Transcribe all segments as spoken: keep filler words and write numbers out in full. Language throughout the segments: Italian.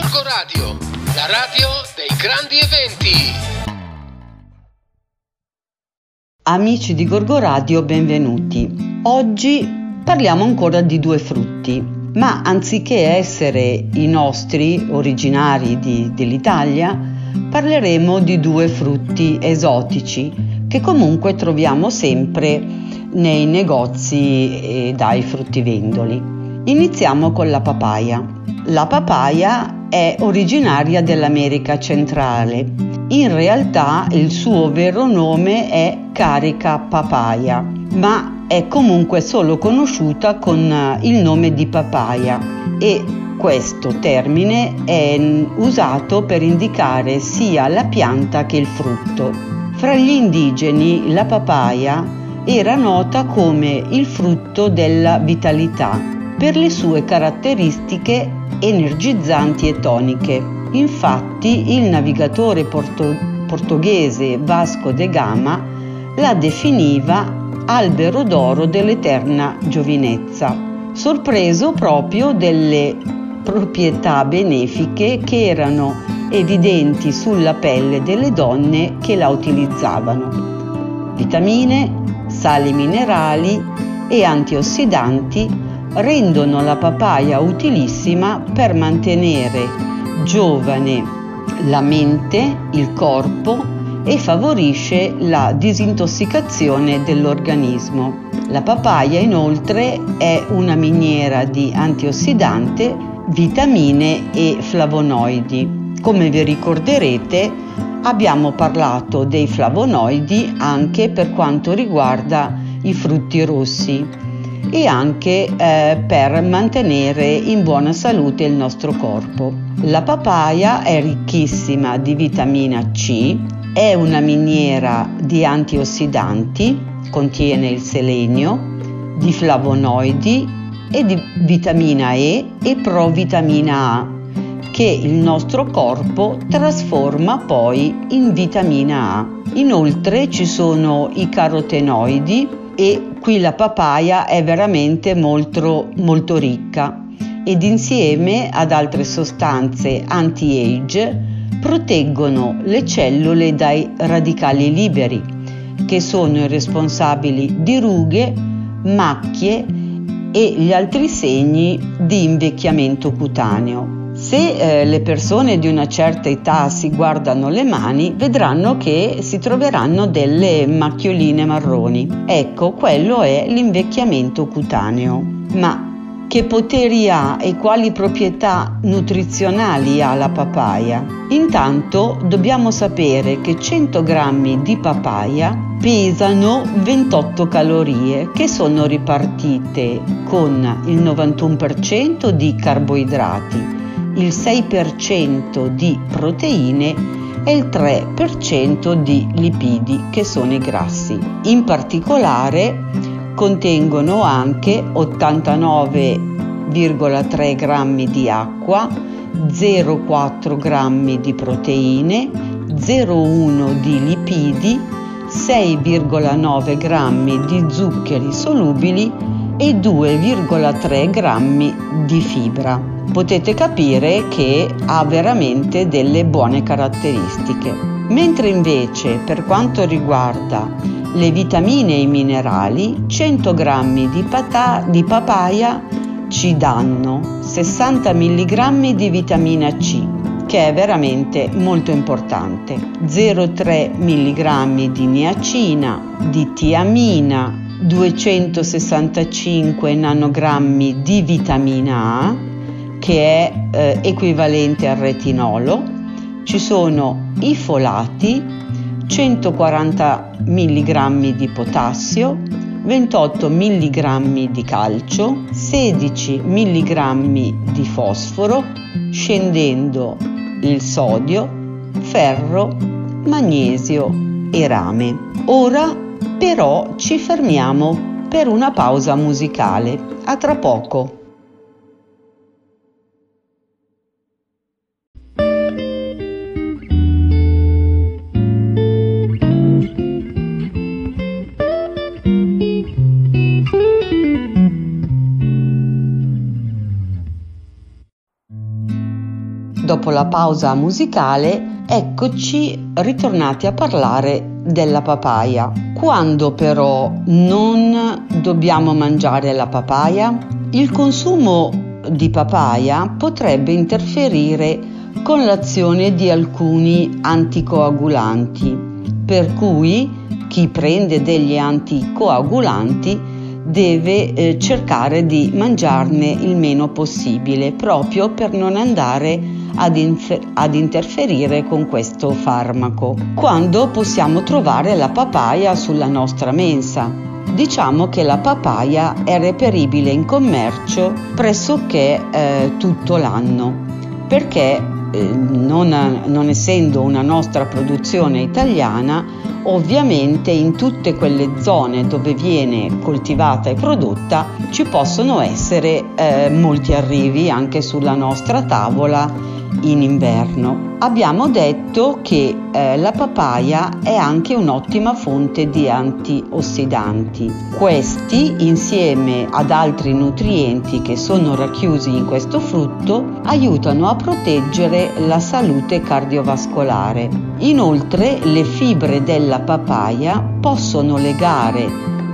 Gorgo Radio, la radio dei grandi eventi. Amici di Gorgo Radio, benvenuti. Oggi parliamo ancora di due frutti, ma anziché essere i nostri originari di, dell'Italia, parleremo di due frutti esotici che comunque troviamo sempre nei negozi e dai fruttivendoli. Iniziamo con la papaya. La papaya è originaria dell'America centrale. In realtà il suo vero nome è carica papaya, ma è comunque solo conosciuta con il nome di papaya, e questo termine è usato per indicare sia la pianta che il frutto. Fra gli indigeni la papaya era nota come il frutto della vitalità per le sue caratteristiche energizzanti e toniche. Infatti il navigatore porto- portoghese Vasco de Gama la definiva albero d'oro dell'eterna giovinezza, sorpreso proprio delle proprietà benefiche che erano evidenti sulla pelle delle donne che la utilizzavano. Vitamine, sali minerali e antiossidanti rendono la papaya utilissima per mantenere giovane la mente, il corpo, e favorisce la disintossicazione dell'organismo. La papaya inoltre è una miniera di antiossidanti, vitamine e flavonoidi. Come vi ricorderete, abbiamo parlato dei flavonoidi anche per quanto riguarda i frutti rossi e anche eh, per mantenere in buona salute il nostro corpo. La papaya è ricchissima di vitamina C, è una miniera di antiossidanti, contiene il selenio, di flavonoidi e di vitamina E e provitamina A, che il nostro corpo trasforma poi in vitamina A. Inoltre ci sono i carotenoidi, e qui la papaya è veramente molto, molto ricca, ed insieme ad altre sostanze anti-age proteggono le cellule dai radicali liberi, che sono i responsabili di rughe, macchie e gli altri segni di invecchiamento cutaneo. Se eh, le persone di una certa età si guardano le mani, vedranno che si troveranno delle macchioline marroni. Ecco, quello è l'invecchiamento cutaneo. Ma che poteri ha e quali proprietà nutrizionali ha la papaya? Intanto dobbiamo sapere che cento grammi di papaya pesano ventotto calorie, che sono ripartite con il novantuno per cento di carboidrati, il sei per cento di proteine e il tre per cento di lipidi, che sono i grassi. In particolare contengono anche ottantanove virgola tre grammi di acqua, zero virgola quattro grammi di proteine, zero virgola uno di lipidi, sei virgola nove grammi di zuccheri solubili e due virgola tre grammi di fibra. Potete capire che ha veramente delle buone caratteristiche. Mentre invece per quanto riguarda le vitamine e i minerali, cento grammi di, patà, di papaya ci danno sessanta milligrammi di vitamina C, che è veramente molto importante, zero virgola tre milligrammi di niacina, di tiamina, duecentosessantacinque nanogrammi di vitamina A, che è eh, equivalente al retinolo. Ci sono i folati, centoquaranta milligrammi di potassio, ventotto milligrammi di calcio, sedici milligrammi di fosforo, scendendo il sodio, ferro, magnesio e rame. Ora però ci fermiamo per una pausa musicale. A tra poco! Dopo la pausa musicale, eccoci ritornati a parlare della papaya. Quando però non dobbiamo mangiare la papaya? Il consumo di papaya potrebbe interferire con l'azione di alcuni anticoagulanti, per cui chi prende degli anticoagulanti deve eh, cercare di mangiarne il meno possibile, proprio per non andare ad, infer- ad interferire con questo farmaco. Quando possiamo trovare la papaya sulla nostra mensa? Diciamo che la papaya è reperibile in commercio pressoché eh, tutto l'anno, perché eh, non, non essendo una nostra produzione italiana, ovviamente in tutte quelle zone dove viene coltivata e prodotta ci possono essere eh, molti arrivi anche sulla nostra tavola in inverno. Abbiamo detto che eh, la papaya è anche un'ottima fonte di antiossidanti. Questi, insieme ad altri nutrienti che sono racchiusi in questo frutto, aiutano a proteggere la salute cardiovascolare. Inoltre, le fibre della papaya possono legare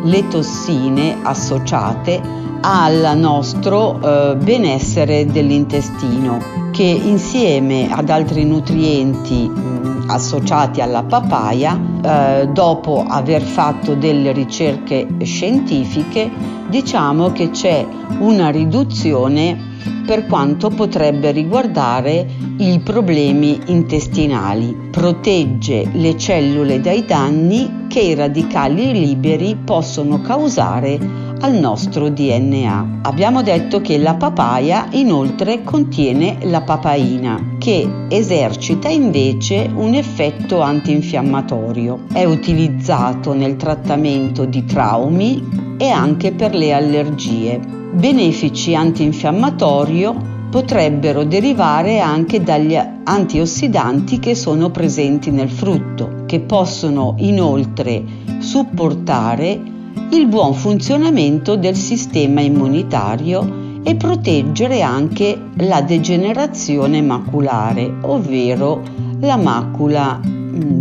le tossine associate al nostro eh, benessere dell'intestino, che insieme ad altri nutrienti mh, associati alla papaya, eh, dopo aver fatto delle ricerche scientifiche, diciamo che c'è una riduzione per quanto potrebbe riguardare i problemi intestinali. Protegge le cellule dai danni che i radicali liberi possono causare al nostro D N A. Abbiamo detto che la papaya inoltre contiene la papaina, che esercita invece un effetto antinfiammatorio. È utilizzato nel trattamento di traumi e anche per le allergie. Benefici antinfiammatorio potrebbero derivare anche dagli antiossidanti che sono presenti nel frutto, che possono inoltre supportare il buon funzionamento del sistema immunitario e proteggere anche la degenerazione maculare, ovvero la macula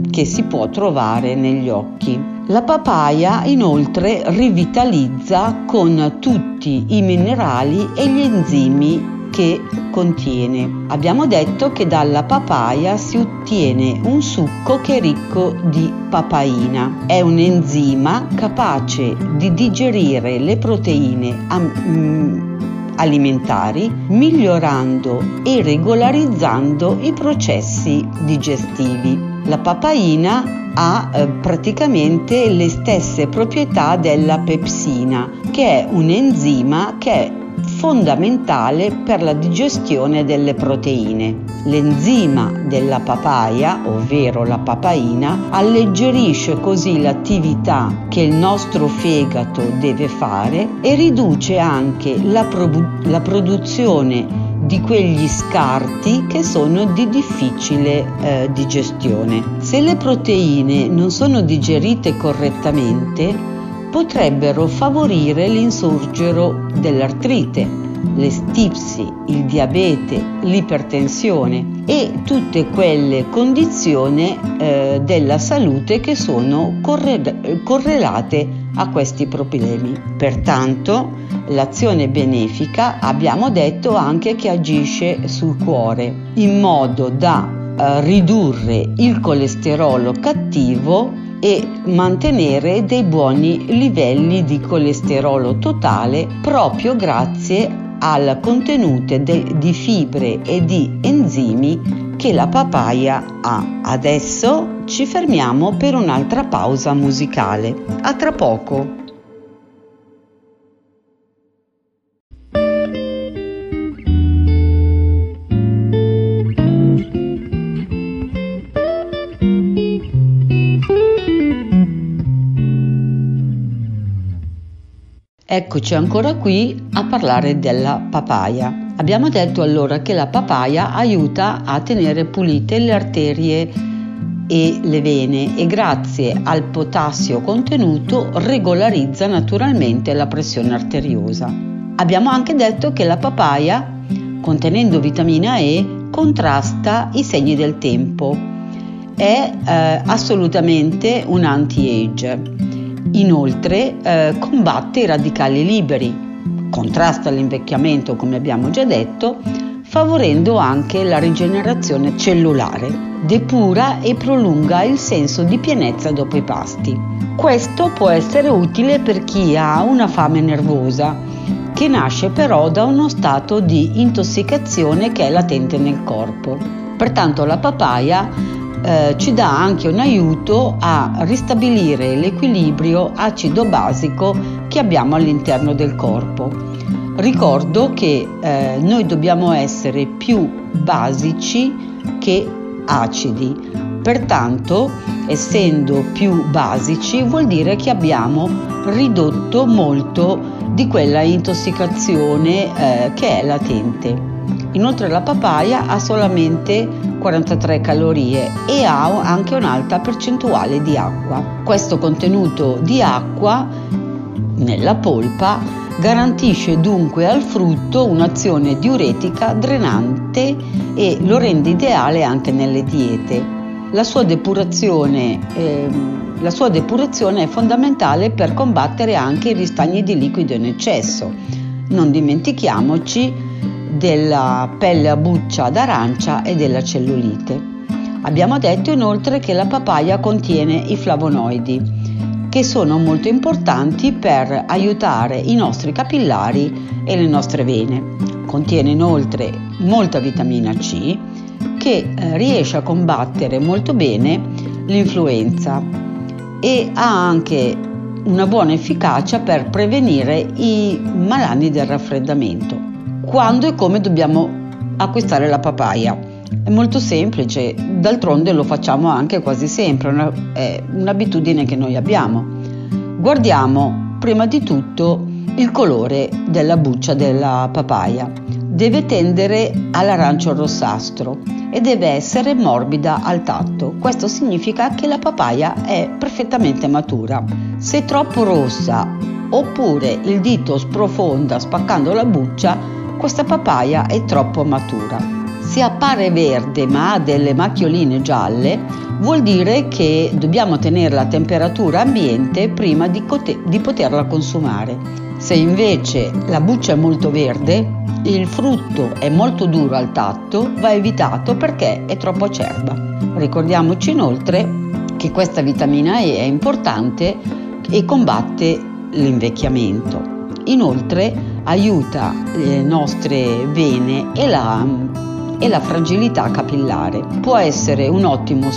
che si può trovare negli occhi. La papaya inoltre rivitalizza con tutti i minerali e gli enzimi che contiene. Abbiamo detto che dalla papaya si ottiene un succo che è ricco di papaina. È un enzima capace di digerire le proteine alimentari, migliorando e regolarizzando i processi digestivi. La papaina ha eh, praticamente le stesse proprietà della pepsina, che è un enzima che è fondamentale per la digestione delle proteine. L'enzima della papaya, ovvero la papaina, alleggerisce così l'attività che il nostro fegato deve fare e riduce anche la, pro- la produzione di quegli scarti che sono di difficile eh, digestione. Se le proteine non sono digerite correttamente, potrebbero favorire l'insorgere dell'artrite, le stipsi, il diabete, l'ipertensione e tutte quelle condizioni eh, della salute che sono corre- correlate a questi problemi. Pertanto, l'azione benefica, abbiamo detto anche che agisce sul cuore, in modo da eh, ridurre il colesterolo cattivo e mantenere dei buoni livelli di colesterolo totale, proprio grazie al contenuto de- di fibre e di enzimi che la papaya ha. Adesso ci fermiamo per un'altra pausa musicale. A tra poco! Eccoci ancora qui a parlare della papaya. Abbiamo detto allora che la papaya aiuta a tenere pulite le arterie e le vene e grazie al potassio contenuto regolarizza naturalmente la pressione arteriosa. Abbiamo anche detto che la papaya, contenendo vitamina E, contrasta i segni del tempo, è eh, assolutamente un anti-age, inoltre eh, combatte i radicali liberi, contrasta l'invecchiamento come abbiamo già detto, favorendo anche la rigenerazione cellulare, depura e prolunga il senso di pienezza dopo i pasti. Questo può essere utile per chi ha una fame nervosa, che nasce però da uno stato di intossicazione che è latente nel corpo. Pertanto la papaya eh, ci dà anche un aiuto a ristabilire l'equilibrio acido-basico che abbiamo all'interno del corpo. Ricordo che eh, noi dobbiamo essere più basici che acidi. Pertanto, essendo più basici, vuol dire che abbiamo ridotto molto di quella intossicazione eh, che è latente. Inoltre la papaya ha solamente quarantatré calorie e ha anche un'alta percentuale di acqua. Questo contenuto di acqua nella polpa garantisce dunque al frutto un'azione diuretica drenante e lo rende ideale anche nelle diete. La sua depurazione, ehm, la sua depurazione è fondamentale per combattere anche i ristagni di liquido in eccesso. Non dimentichiamoci della pelle a buccia d'arancia e della cellulite. Abbiamo detto inoltre che la papaya contiene i flavonoidi, che sono molto importanti per aiutare i nostri capillari e le nostre vene. Contiene inoltre molta vitamina C, che riesce a combattere molto bene l'influenza, e ha anche una buona efficacia per prevenire i malanni del raffreddamento. Quando e come dobbiamo acquistare la papaya? È molto semplice, d'altronde lo facciamo anche quasi sempre, una, è un'abitudine che noi abbiamo. Guardiamo prima di tutto il colore della buccia della papaya. Deve tendere all'arancio rossastro e deve essere morbida al tatto. Questo significa che la papaya è perfettamente matura. Se troppo rossa oppure il dito sprofonda spaccando la buccia, questa papaya è troppo matura. Se appare verde ma ha delle macchioline gialle, vuol dire che dobbiamo tenerla a temperatura ambiente prima di, cote- di poterla consumare. Se invece la buccia è molto verde, il frutto è molto duro al tatto, va evitato perché è troppo acerba. Ricordiamoci inoltre che questa vitamina E è importante e combatte l'invecchiamento. Inoltre aiuta le nostre vene e la, e la fragilità capillare. Può essere un ottimo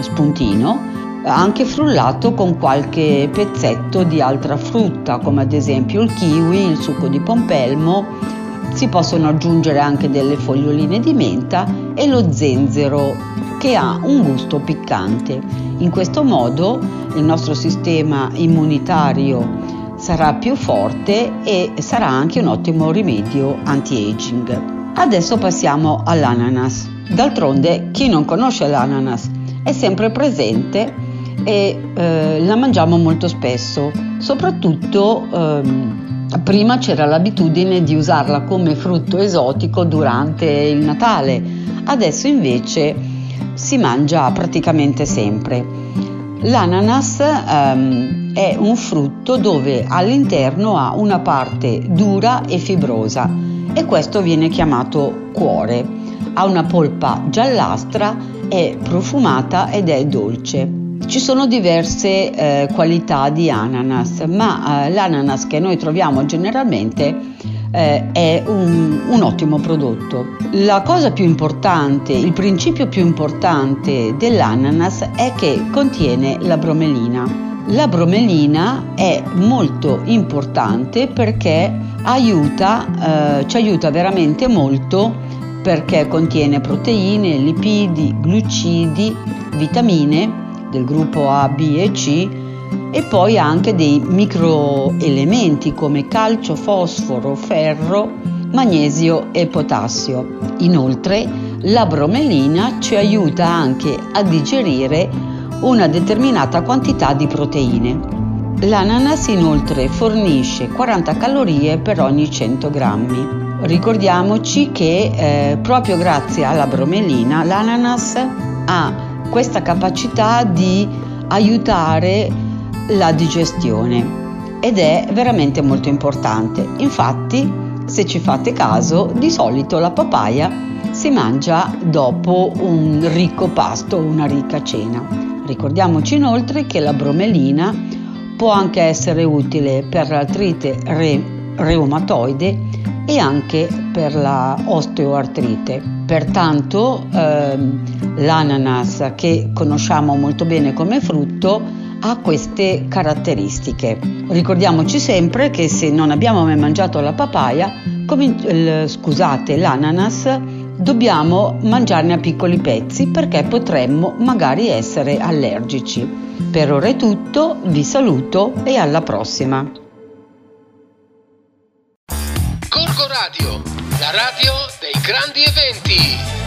spuntino, anche frullato con qualche pezzetto di altra frutta, come ad esempio il kiwi, il succo di pompelmo. Si possono aggiungere anche delle foglioline di menta e lo zenzero, che ha un gusto piccante. In questo modo il nostro sistema immunitario sarà più forte e sarà anche un ottimo rimedio anti-aging. Adesso passiamo all'ananas. D'altronde chi non conosce l'ananas? È sempre presente e eh, la mangiamo molto spesso, soprattutto ehm, prima c'era l'abitudine di usarla come frutto esotico durante il Natale, adesso invece si mangia praticamente sempre. L'ananas ehm, è un frutto dove all'interno ha una parte dura e fibrosa, e questo viene chiamato cuore. Ha una polpa giallastra, è profumata ed è dolce. Ci sono diverse eh, qualità di ananas, ma eh, l'ananas che noi troviamo generalmente eh, è un, un ottimo prodotto. La cosa più importante, il principio più importante dell'ananas è che contiene la bromelina. La bromelina è molto importante perché aiuta, eh, ci aiuta veramente molto, perché contiene proteine, lipidi, glucidi, vitamine del gruppo A, B e C, e poi anche dei microelementi come calcio, fosforo, ferro, magnesio e potassio. Inoltre la bromelina ci aiuta anche a digerire una determinata quantità di proteine. L'ananas inoltre fornisce quaranta calorie per ogni cento grammi. Ricordiamoci che eh, proprio grazie alla bromelina l'ananas ha questa capacità di aiutare la digestione ed è veramente molto importante. Infatti, se ci fate caso, di solito la papaya si mangia dopo un ricco pasto, una ricca cena. Ricordiamoci inoltre che la bromelina può anche essere utile per l'artrite re- reumatoide e anche per la osteoartrite. Pertanto ehm, l'ananas, che conosciamo molto bene come frutto, ha queste caratteristiche. Ricordiamoci sempre che se non abbiamo mai mangiato la papaya, com- l- scusate, l'ananas, dobbiamo mangiarne a piccoli pezzi perché potremmo magari essere allergici. Per ora è tutto, vi saluto e alla prossima. Gorgo Radio, la radio dei grandi eventi.